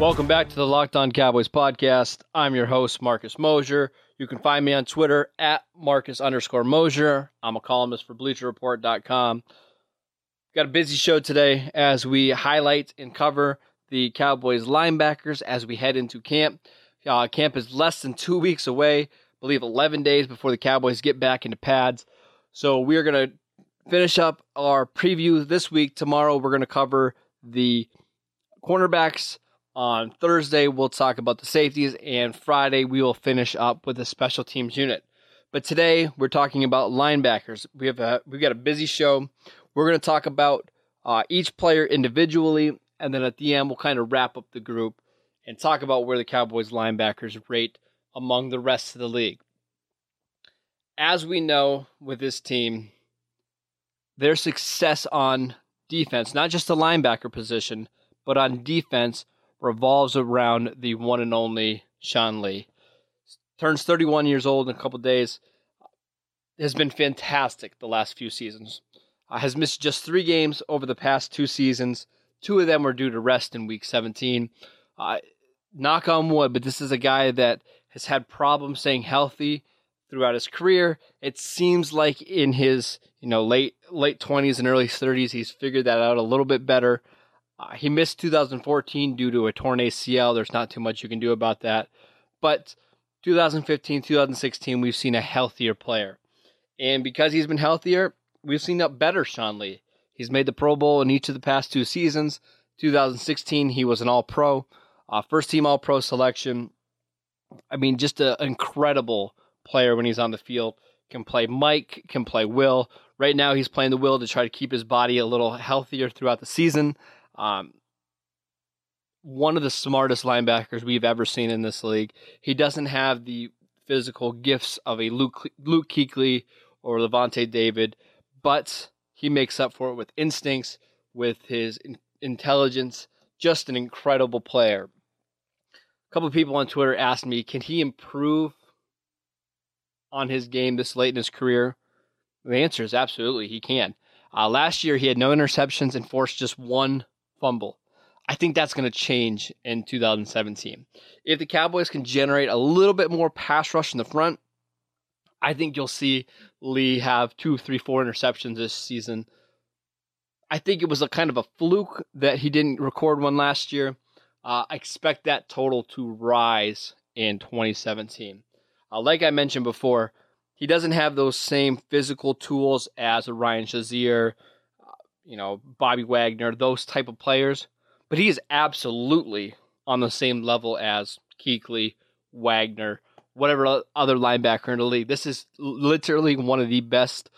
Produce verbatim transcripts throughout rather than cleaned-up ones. Welcome back to the Locked On Cowboys podcast. I'm your host, Marcus Mosier. You can find me on Twitter at Marcus underscore Mosier. I'm a columnist for Bleacher Report dot com. Got a busy show today as we highlight and cover the Cowboys linebackers as we head into camp. Uh, camp is less than two weeks away, I believe eleven days before the Cowboys get back into pads. So we are going to finish up our preview this week. Tomorrow we're going to cover the cornerbacks. On Thursday, we'll talk about the safeties, and Friday we will finish up with a special teams unit. But today we're talking about linebackers. We have a we've got a busy show. We're going to talk about uh, each player individually, and then at the end we'll kind of wrap up the group and talk about where the Cowboys linebackers rate among the rest of the league. As we know with this team, their success on defense, not just the linebacker position, but on defense, revolves around the one and only Sean Lee. Turns thirty-one years old in a couple days. Has been fantastic the last few seasons. Uh, has missed just three games over the past two seasons. Two of them were due to rest in week seventeen. Uh, knock on wood, but this is a guy that has had problems staying healthy throughout his career. It seems like in his you know late late twenties and early thirties, he's figured that out a little bit better. Uh, he missed two thousand fourteen due to a torn A C L. There's not too much you can do about that. But two thousand fifteen, two thousand sixteen, we've seen a healthier player. And because he's been healthier, we've seen a better Sean Lee. He's made the Pro Bowl in each of the past two seasons. two thousand sixteen, he was an All-Pro. Uh, first-team All-Pro selection. I mean, just an incredible player when he's on the field. Can play Mike, can play Will. Right now, he's playing the Will to try to keep his body a little healthier throughout the season. Um, one of the smartest linebackers we've ever seen in this league. He doesn't have the physical gifts of a Luke, Luke Kuechly or Lavonte David, but he makes up for it with instincts, with his in- intelligence, just an incredible player. A couple of people on Twitter asked me, can he improve on his game this late in his career? The answer is absolutely, he can. Uh, last year, he had no interceptions and forced just one fumble. I think that's going to change in two thousand seventeen. If the Cowboys can generate a little bit more pass rush in the front, I think you'll see Lee have two, three, four interceptions this season. I think it was a kind of a fluke that he didn't record one last year. Uh, I expect that total to rise in twenty seventeen. Uh, like I mentioned before, he doesn't have those same physical tools as a Ryan Shazier, you know, Bobby Wagner, those type of players. But he is absolutely on the same level as Kuechly, Wagner, whatever other linebacker in the league. This is literally one of the best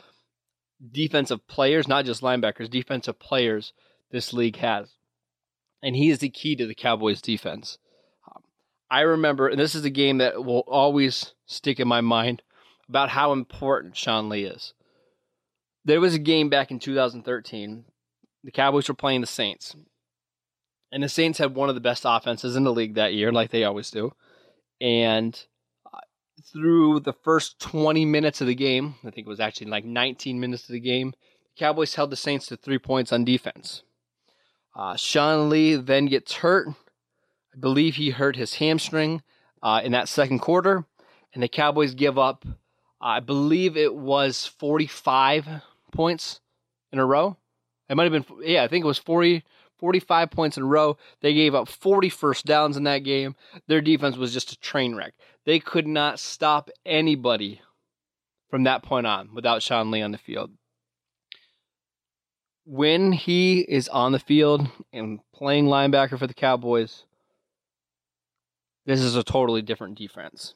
defensive players, not just linebackers, defensive players this league has. And he is the key to the Cowboys defense. Um, I remember, and this is a game that will always stick in my mind, about how important Sean Lee is. There was a game back in two thousand thirteen. The Cowboys were playing the Saints. And the Saints had one of the best offenses in the league that year, like they always do. And uh, through the first twenty minutes of the game, I think it was actually like nineteen minutes of the game, the Cowboys held the Saints to three points on defense. Uh, Sean Lee then gets hurt. I believe he hurt his hamstring uh, in that second quarter. And the Cowboys give up, uh, I believe it was forty-five points in a row. It might have been, yeah, I think it was forty, forty-five points in a row. They gave up forty first downs in that game. Their defense was just a train wreck. They could not stop anybody from that point on without Sean Lee on the field. When he is on the field and playing linebacker for the Cowboys, this is a totally different defense.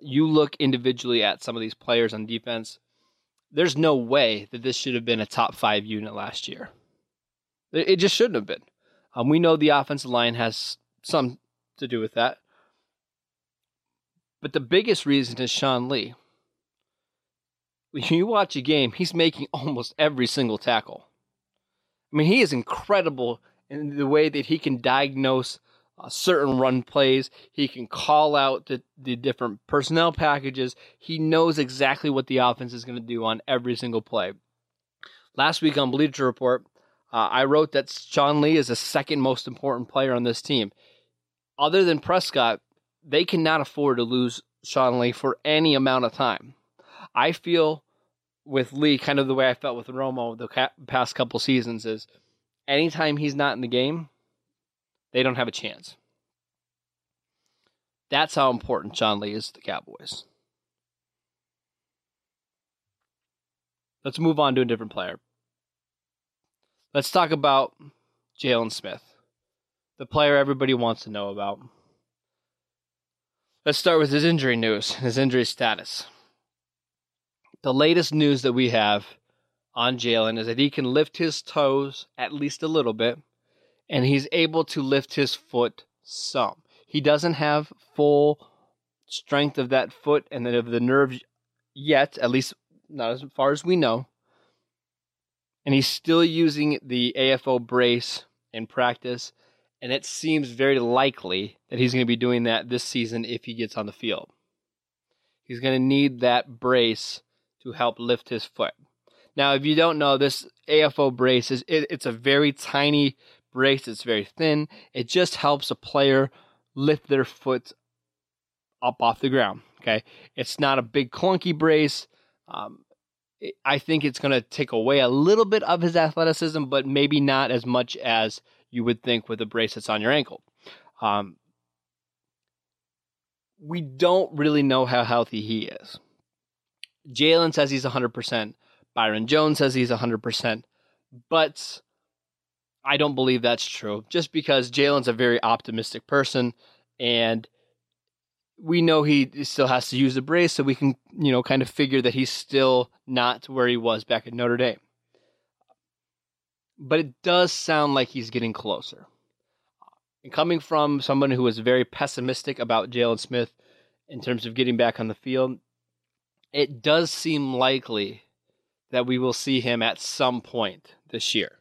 You look individually at some of these players on defense. there's no way that this should have been a top five unit last year. It just shouldn't have been. Um, we know the offensive line has some to do with that. But the biggest reason is Sean Lee. When you watch a game, he's making almost every single tackle. I mean, he is incredible in the way that he can diagnose uh, certain run plays. He can call out the, the different personnel packages. He knows exactly what the offense is going to do on every single play. Last week on Bleacher Report, Uh, I wrote that Sean Lee is the second most important player on this team. Other than Prescott, they cannot afford to lose Sean Lee for any amount of time. I feel with Lee, kind of the way I felt with Romo the ca- past couple seasons, is anytime he's not in the game, they don't have a chance. That's how important Sean Lee is to the Cowboys. Let's move on to a different player. Let's talk about Jalen Smith, the player everybody wants to know about. Let's start with his injury news, his injury status. The latest news that we have on Jalen is that he can lift his toes at least a little bit, and he's able to lift his foot some. He doesn't have full strength of that foot and of the nerve yet, at least not as far as we know. And he's still using the A F O brace in practice, and it seems very likely that he's going to be doing that this season if he gets on the field. He's going to need that brace to help lift his foot. Now, if you don't know, this A F O brace, is it, it's a very tiny brace. It's very thin. It just helps a player lift their foot up off the ground. Okay, it's not a big clunky brace. Um, I think it's going to take away a little bit of his athleticism, but maybe not as much as you would think with the brace that's on your ankle. Um, we don't really know how healthy he is. Jalen says he's one hundred percent. Byron Jones says he's one hundred percent. But I don't believe that's true, just because Jalen's a very optimistic person, and we know he still has to use the brace, so we can, you know, kind of figure that he's still not where he was back at Notre Dame. But it does sound like he's getting closer. And coming from someone who was very pessimistic about Jalen Smith in terms of getting back on the field, it does seem likely that we will see him at some point this year.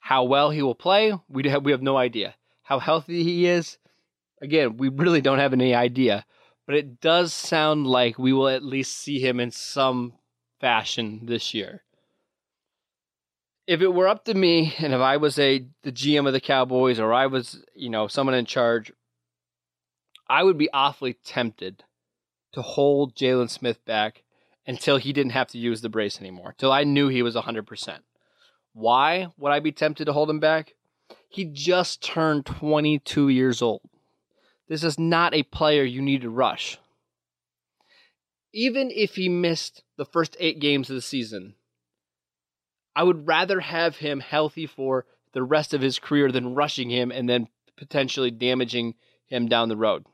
How well he will play, we have, we have no idea. How healthy he is, again, we really don't have any idea, but it does sound like we will at least see him in some fashion this year. If it were up to me, and if I was a the G M of the Cowboys, or I was, you know, someone in charge, I would be awfully tempted to hold Jalen Smith back until he didn't have to use the brace anymore, until I knew he was one hundred percent. Why would I be tempted to hold him back? He just turned twenty-two years old. This is not a player you need to rush. Even if he missed the first eight games of the season, I would rather have him healthy for the rest of his career than rushing him and then potentially damaging him down the road.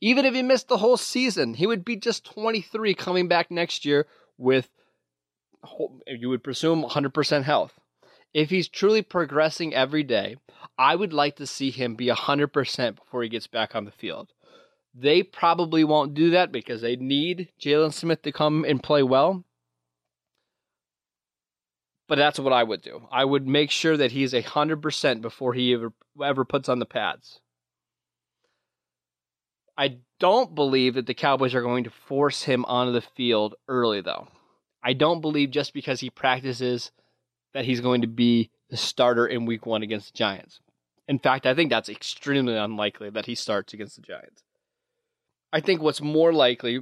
Even if he missed the whole season, he would be just twenty-three coming back next year with, you would presume, one hundred percent health. If he's truly progressing every day, I would like to see him be one hundred percent before he gets back on the field. They probably won't do that because they need Jalen Smith to come and play well. But that's what I would do. I would make sure that he's one hundred percent before he ever, ever puts on the pads. I don't believe that the Cowboys are going to force him onto the field early, though. I don't believe just because he practices that he's going to be the starter in week one against the Giants. In fact, I think that's extremely unlikely that he starts against the Giants. I think what's more likely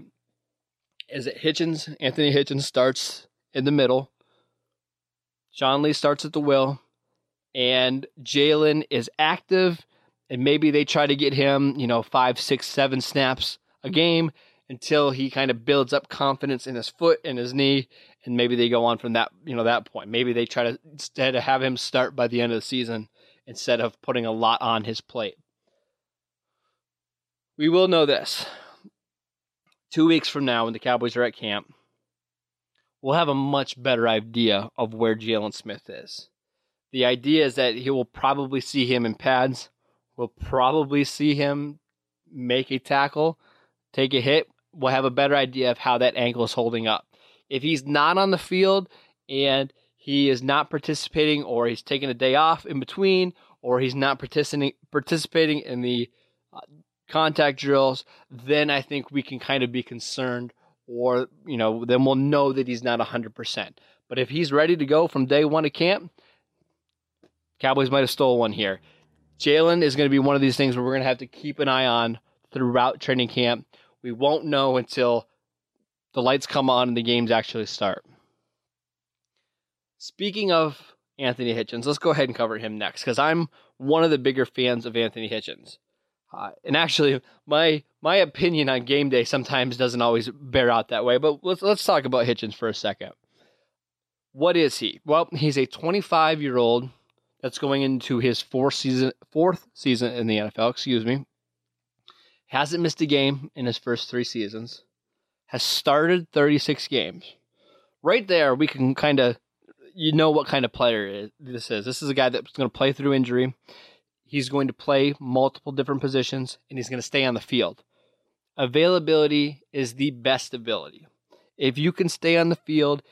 is that Hitchens, Anthony Hitchens starts in the middle. Sean Lee starts at the will. And Jalen is active. And maybe they try to get him, you know, five, six, seven snaps a game until he kind of builds up confidence in his foot and his knee. And maybe they go on from that, you know, that point. Maybe they try to instead to have him start by the end of the season instead of putting a lot on his plate. We will know this. Two weeks from now, when the Cowboys are at camp, we'll have a much better idea of where Jalen Smith is. The idea is that he will probably see him in pads. We'll probably see him make a tackle, take a hit. We'll have a better idea of how that ankle is holding up. If he's not on the field and he is not participating, or he's taking a day off in between, or he's not partici- participating in the uh, contact drills, then I think we can kind of be concerned, or, you know, then we'll know that he's not one hundred percent. But if he's ready to go from day one of camp, Cowboys might have stole one here. Jalen is going to be one of these things where we're going to have to keep an eye on throughout training camp. We won't know until the lights come on and the games actually start. Speaking of Anthony Hitchens, let's go ahead and cover him next, because I'm one of the bigger fans of Anthony Hitchens. Uh, and actually, my my opinion on game day sometimes doesn't always bear out that way, but let's let's talk about Hitchens for a second. What is he? Well, he's a twenty-five-year-old that's going into his fourth season, fourth season in the N F L, excuse me. Hasn't missed a game in his first three seasons. Has started thirty-six games. Right there, we can kind of, you know what kind of player this is. This is a guy that's going to play through injury. He's going to play multiple different positions, and he's going to stay on the field. Availability is the best ability. If you can stay on the field,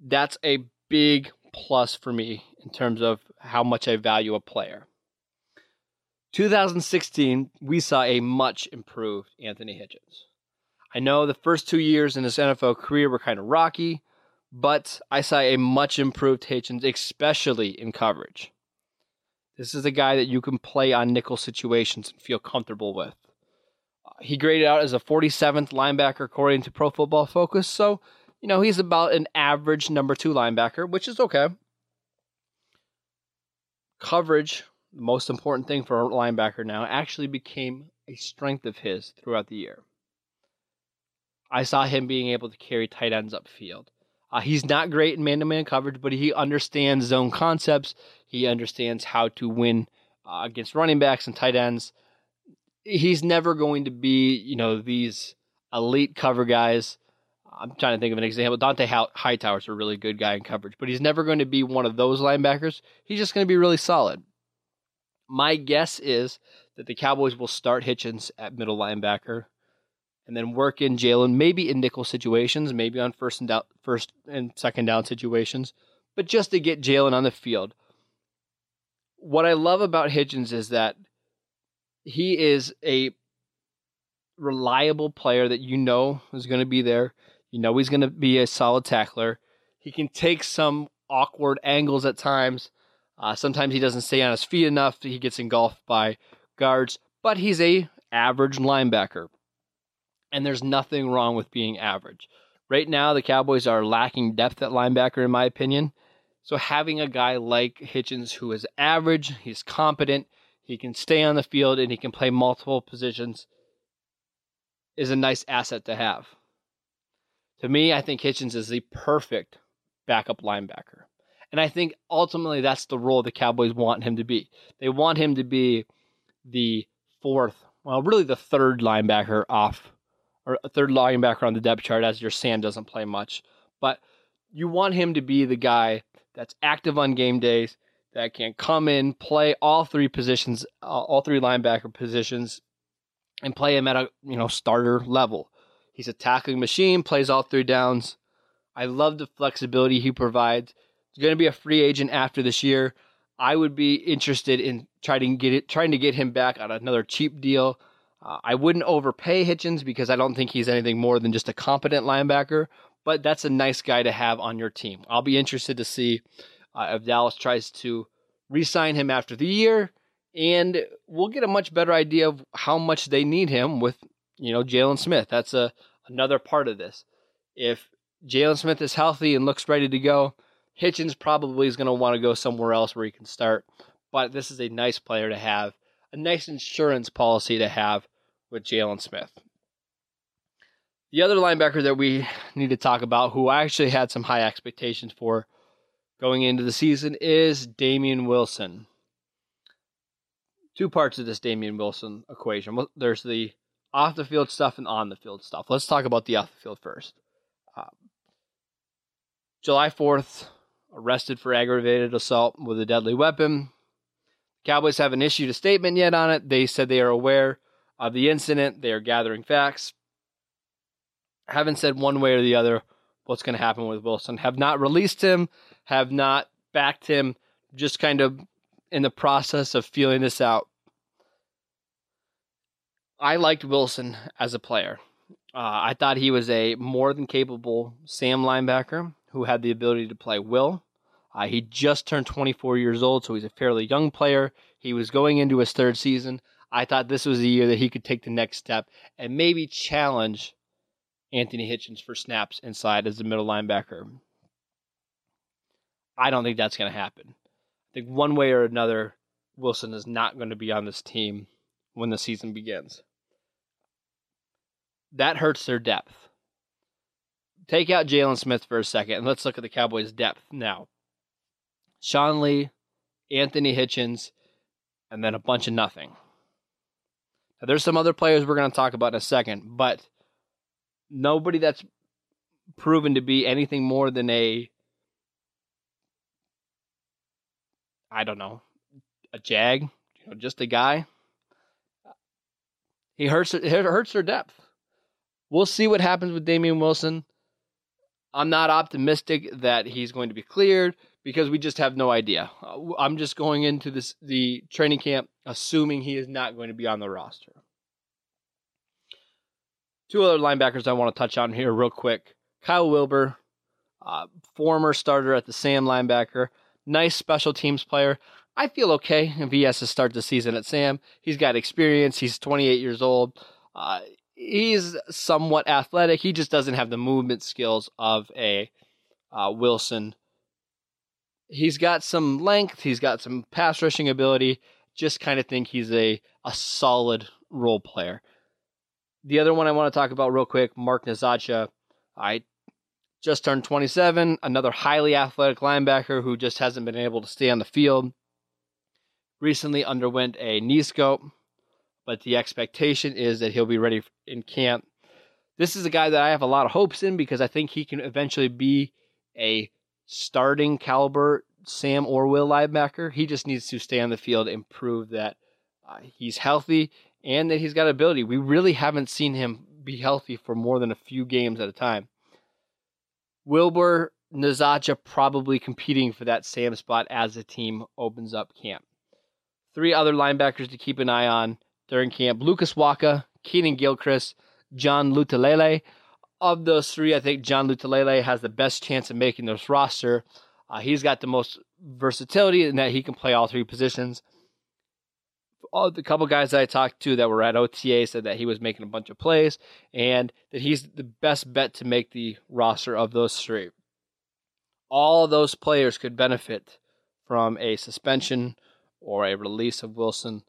that's a big plus for me in terms of how much I value a player. two thousand sixteen, we saw a much improved Anthony Hitchens. I know the first two years in his N F L career were kind of rocky, but I saw a much improved Hitchens, especially in coverage. This is a guy that you can play on nickel situations and feel comfortable with. He graded out as a forty-seventh linebacker according to Pro Football Focus, so, you know, he's about an average number two linebacker, which is okay. Coverage, the most important thing for a linebacker now, actually became a strength of his throughout the year. I saw him being able to carry tight ends upfield. Uh, he's not great in man-to-man coverage, but he understands zone concepts. He understands how to win uh, against running backs and tight ends. He's never going to be, you know, these elite cover guys. I'm trying to think of an example. Dante Hightower is a really good guy in coverage, but he's never going to be one of those linebackers. He's just going to be really solid. My guess is that the Cowboys will start Hitchens at middle linebacker, and then work in Jalen, maybe in nickel situations, maybe on first and down, first and second down situations, but just to get Jalen on the field. What I love about Hitchens is that he is a reliable player that you know is going to be there. You know he's going to be a solid tackler. He can take some awkward angles at times. Uh, sometimes he doesn't stay on his feet enough. He gets engulfed by guards, but he's an average linebacker. And there's nothing wrong with being average. Right now, the Cowboys are lacking depth at linebacker, in my opinion. So having a guy like Hitchens who is average, he's competent, he can stay on the field, and he can play multiple positions is a nice asset to have. To me, I think Hitchens is the perfect backup linebacker. And I think ultimately that's the role the Cowboys want him to be. They want him to be the fourth, well, really the third linebacker off, or a third linebacker on the depth chart, as your Sam doesn't play much. But you want him to be the guy that's active on game days, that can come in, play all three positions, uh, all three linebacker positions, and play him at a, you know, starter level. He's a tackling machine, plays all three downs. I love the flexibility he provides. He's going to be a free agent after this year. I would be interested in trying to get it, trying to get him back on another cheap deal. Uh, I wouldn't overpay Hitchens because I don't think he's anything more than just a competent linebacker, but that's a nice guy to have on your team. I'll be interested to see uh, if Dallas tries to re-sign him after the year, and we'll get a much better idea of how much they need him with, you know, Jalen Smith. That's a, another part of this. If Jalen Smith is healthy and looks ready to go, Hitchens probably is going to want to go somewhere else where he can start, but this is a nice player to have, a nice insurance policy to have with Jalen Smith. The other linebacker that we need to talk about, who I actually had some high expectations for going into the season, is Damian Wilson. Two parts of this Damian Wilson equation. There's the off-the-field stuff and on-the-field stuff. Let's talk about the off-the-field first. Uh, July fourth, arrested for aggravated assault with a deadly weapon. Cowboys haven't issued a statement yet on it. They said they are aware of the incident. They are gathering facts. Haven't said one way or the other what's going to happen with Wilson. Have not released him. Have not backed him. Just kind of in the process of feeling this out. I liked Wilson as a player. Uh, I thought he was a more than capable Sam linebacker who had the ability to play will. Uh, he just turned twenty-four years old, so he's a fairly young player. He was going into his third season. I thought this was the year that he could take the next step and maybe challenge Anthony Hitchens for snaps inside as the middle linebacker. I don't think that's going to happen. I think one way or another, Wilson is not going to be on this team when the season begins. That hurts their depth. Take out Jalen Smith for a second, and let's look at the Cowboys' depth now. Sean Lee, Anthony Hitchens, and then a bunch of nothing. Now, there's some other players we're going to talk about in a second, but nobody that's proven to be anything more than a, I don't know, a jag, you know, just a guy. He hurts, it hurts their depth. We'll see what happens with Damian Wilson. I'm not optimistic that he's going to be cleared because we just have no idea. I'm just going into this the training camp assuming he is not going to be on the roster. Two other linebackers I want to touch on here real quick. Kyle Wilber, uh, former starter at the Sam linebacker. Nice special teams player. I feel okay if he has to start the season at Sam. He's got experience. He's twenty-eight years old. Uh He's somewhat athletic. He just doesn't have the movement skills of a uh, Wilson. He's got some length. He's got some pass rushing ability. Just kind of think he's a, a solid role player. The other one I want to talk about real quick, Mark Nzeocha. I just turned twenty-seven, another highly athletic linebacker who just hasn't been able to stay on the field. Recently underwent a knee scope. But the expectation is that he'll be ready in camp. This is a guy that I have a lot of hopes in because I think he can eventually be a starting caliber Sam or Will linebacker. He just needs to stay on the field and prove that uh, he's healthy and that he's got ability. We really haven't seen him be healthy for more than a few games at a time. Wilbur, Nzeocha probably competing for that Sam spot as the team opens up camp. Three other linebackers to keep an eye on during camp: Lucas Waka, Keenan Gilchrist, John Lutalele. Of those three, I think John Lutalele has the best chance of making this roster. Uh, he's got the most versatility in that he can play all three positions. All, the couple guys I talked to that were at O T A said that he was making a bunch of plays and that he's the best bet to make the roster of those three. All those players could benefit from a suspension or a release of Wilson.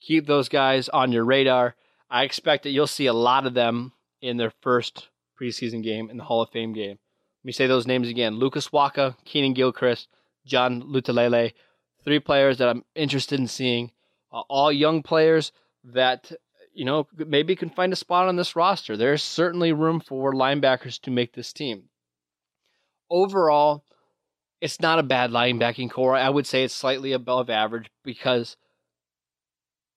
Keep those guys on your radar. I expect that you'll see a lot of them in their first preseason game in the Hall of Fame game. Let me say those names again. Lucas Waka, Keenan Gilchrist, John Lutalele. Three players that I'm interested in seeing. Uh, all young players that, you know, maybe can find a spot on this roster. There's certainly room for linebackers to make this team. Overall, it's not a bad linebacking core. I would say it's slightly above average because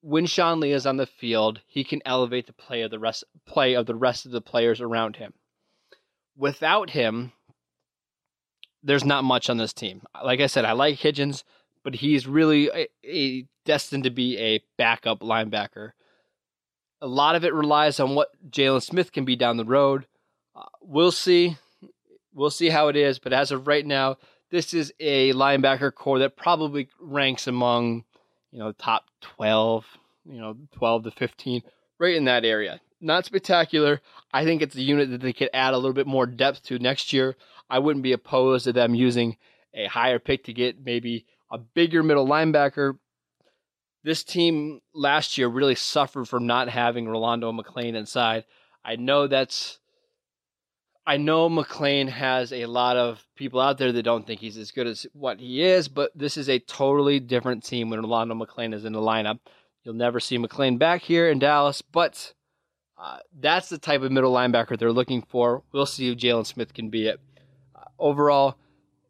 when Sean Lee is on the field, he can elevate the play of the rest play of the rest of the players around him. Without him, there's not much on this team. Like I said, I like Hitchens, but he's really a, a destined to be a backup linebacker. A lot of it relies on what Jalen Smith can be down the road. Uh, we'll see. We'll see how it is, but as of right now, this is a linebacker core that probably ranks among, you know, top twelve, you know, twelve to fifteen, right in that area. Not spectacular. I think it's a unit that they could add a little bit more depth to next year. I wouldn't be opposed to them using a higher pick to get maybe a bigger middle linebacker. This team last year really suffered from not having Rolando McClain inside. I know that's, I know McClain has a lot of people out there that don't think he's as good as what he is, but this is a totally different team when Rolando McClain is in the lineup. You'll never see McClain back here in Dallas, but uh, that's the type of middle linebacker they're looking for. We'll see if Jalen Smith can be it. Uh, overall,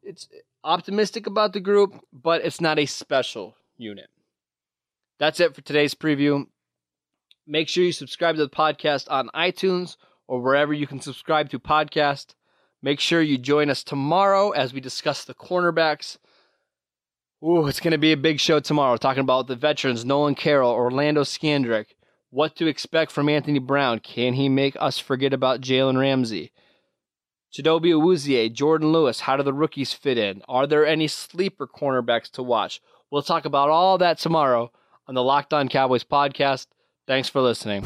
it's optimistic about the group, but it's not a special unit. That's it for today's preview. Make sure you subscribe to the podcast on iTunes or wherever you can subscribe to podcasts. Make sure you join us tomorrow as we discuss the cornerbacks. Ooh, it's going to be a big show tomorrow, talking about the veterans, Nolan Carroll, Orlando Scandrick, what to expect from Anthony Brown. Can he make us forget about Jalen Ramsey? Chidobe Awuzie, Jordan Lewis, how do the rookies fit in? Are there any sleeper cornerbacks to watch? We'll talk about all that tomorrow on the Locked On Cowboys podcast. Thanks for listening.